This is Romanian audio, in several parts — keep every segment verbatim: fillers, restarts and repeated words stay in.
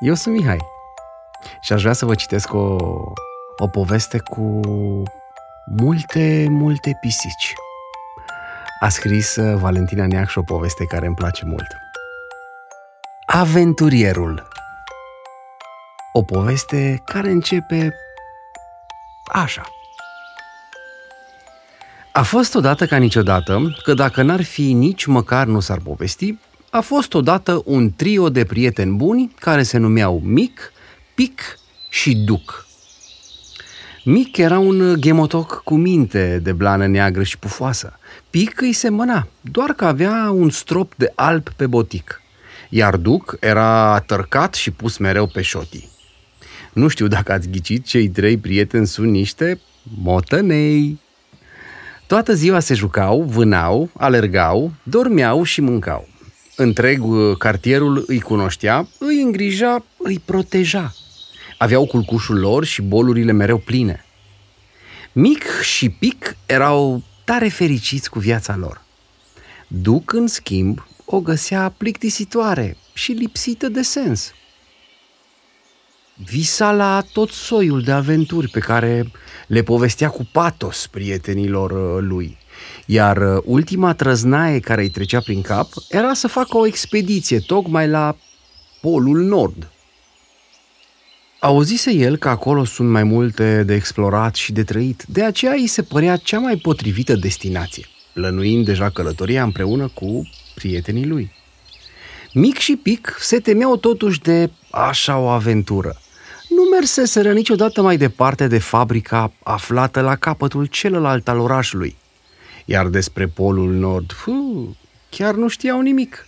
Eu sunt Mihai și aș vrea să vă citesc o, o poveste cu multe, multe pisici. A scris Valentina Neacșu o poveste care îmi place mult. Aventurierul. O poveste care începe așa. A fost odată ca niciodată, că dacă n-ar fi nici măcar nu s-ar povesti, a fost odată un trio de prieteni buni care se numeau Mic, Pic și Duc. Mic era un ghemotoc cu minte de blană neagră și pufoasă. Pic îi semăna, doar că avea un strop de alb pe botic. Iar Duc era tărcat și pus mereu pe șotii. Nu știu dacă ați ghicit, cei trei prieteni sunt niște motănei. Toată ziua se jucau, vânau, alergau, dormeau și mâncau. Întreg cartierul îi cunoștea, îi îngrija, îi proteja. Aveau culcușul lor și bolurile mereu pline. Mic și Pic erau tare fericiți cu viața lor. Duc, în schimb, o găsea plictisitoare și lipsită de sens. Visa la tot soiul de aventuri pe care le povestea cu patos prietenilor lui, iar ultima trăznaie care îi trecea prin cap era să facă o expediție tocmai la Polul Nord. Auzise el că acolo sunt mai multe de explorat și de trăit, de aceea îi se părea cea mai potrivită destinație, plănuind deja călătoria împreună cu prietenii lui. Mic și Pic se temeau totuși de așa o aventură. Nu merseseră niciodată mai departe de fabrica aflată la capătul celălalt al orașului, iar despre Polul Nord, fuh, chiar nu știau nimic.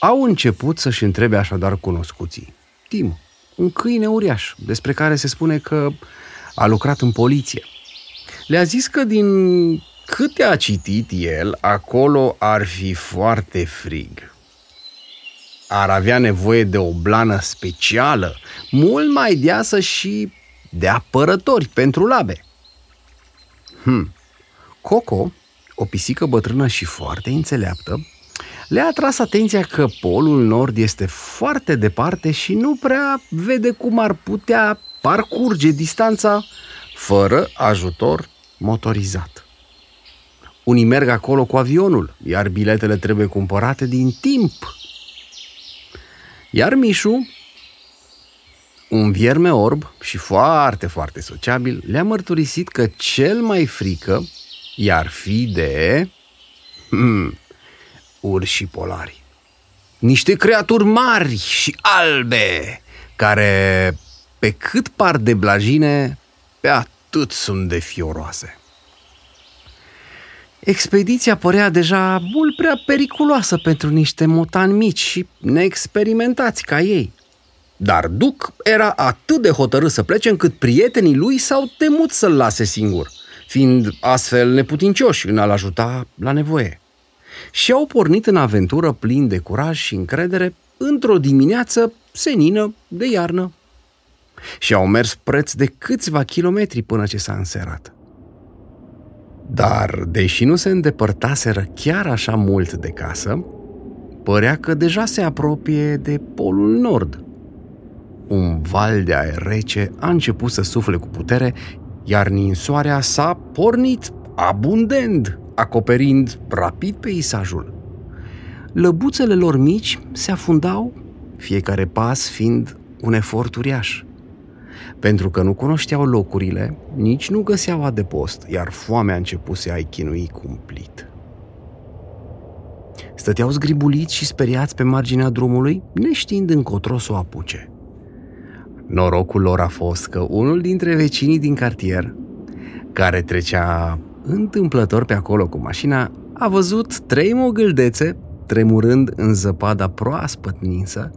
Au început să-și întrebe așadar cunoscuții. Tim, un câine uriaș, despre care se spune că a lucrat în poliție, le-a zis că din câte a citit el, acolo ar fi foarte frig. Ar avea nevoie de o blană specială, mult mai deasă și de apărători pentru labe. Hmm. Coco, o pisică bătrână și foarte înțeleaptă, le-a atras atenția că Polul Nord este foarte departe și nu prea vede cum ar putea parcurge distanța fără ajutor motorizat. Unii merg acolo cu avionul, iar biletele trebuie cumpărate din timp. Iar Mișu, un vierme orb și foarte, foarte sociabil, le-a mărturisit că cel mai frică i-ar fi de hmm, urși polari. Niște creaturi mari și albe, care pe cât par de blajine, pe atât sunt de fioroase. Expediția părea deja mult prea periculoasă pentru niște motani mici și neexperimentați ca ei. Dar Duc era atât de hotărât să plece încât prietenii lui s-au temut să-l lase singur, fiind astfel neputincioși în a-l ajuta la nevoie. Și au pornit în aventură plin de curaj și încredere într-o dimineață senină de iarnă. Și au mers preț de câțiva kilometri până ce s-a înserat. Dar, deși nu se îndepărtaseră chiar așa mult de casă, părea că deja se apropie de Polul Nord. Un val de aer rece a început să sufle cu putere, iar ninsoarea s-a pornit abundent, acoperind rapid peisajul. Lăbuțele lor mici se afundau, fiecare pas fiind un efort uriaș. Pentru că nu cunoșteau locurile, nici nu găseau adăpost, iar foamea începuse a-i chinui cumplit. Stăteau zgribuliți și speriați pe marginea drumului, neștiind încotro să o apuce. Norocul lor a fost că unul dintre vecinii din cartier, care trecea întâmplător pe acolo cu mașina, a văzut trei mogâldețe tremurând în zăpada proaspăt ninsă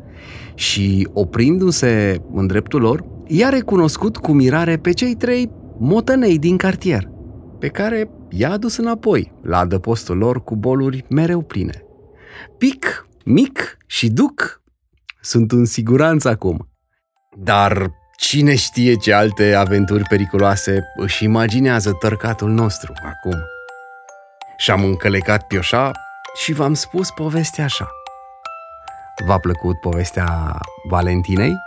și, oprindu-se în dreptul lor, i-a recunoscut cu mirare pe cei trei motănei din cartier, pe care i-a adus înapoi la adăpostul lor cu boluri mereu pline. Pic, Mic și Duc sunt în siguranță acum. Dar cine știe ce alte aventuri periculoase își imaginează tărcatul nostru acum. Și-am încălecat pioșa și v-am spus povestea așa. v-a plăcut povestea Valentinei.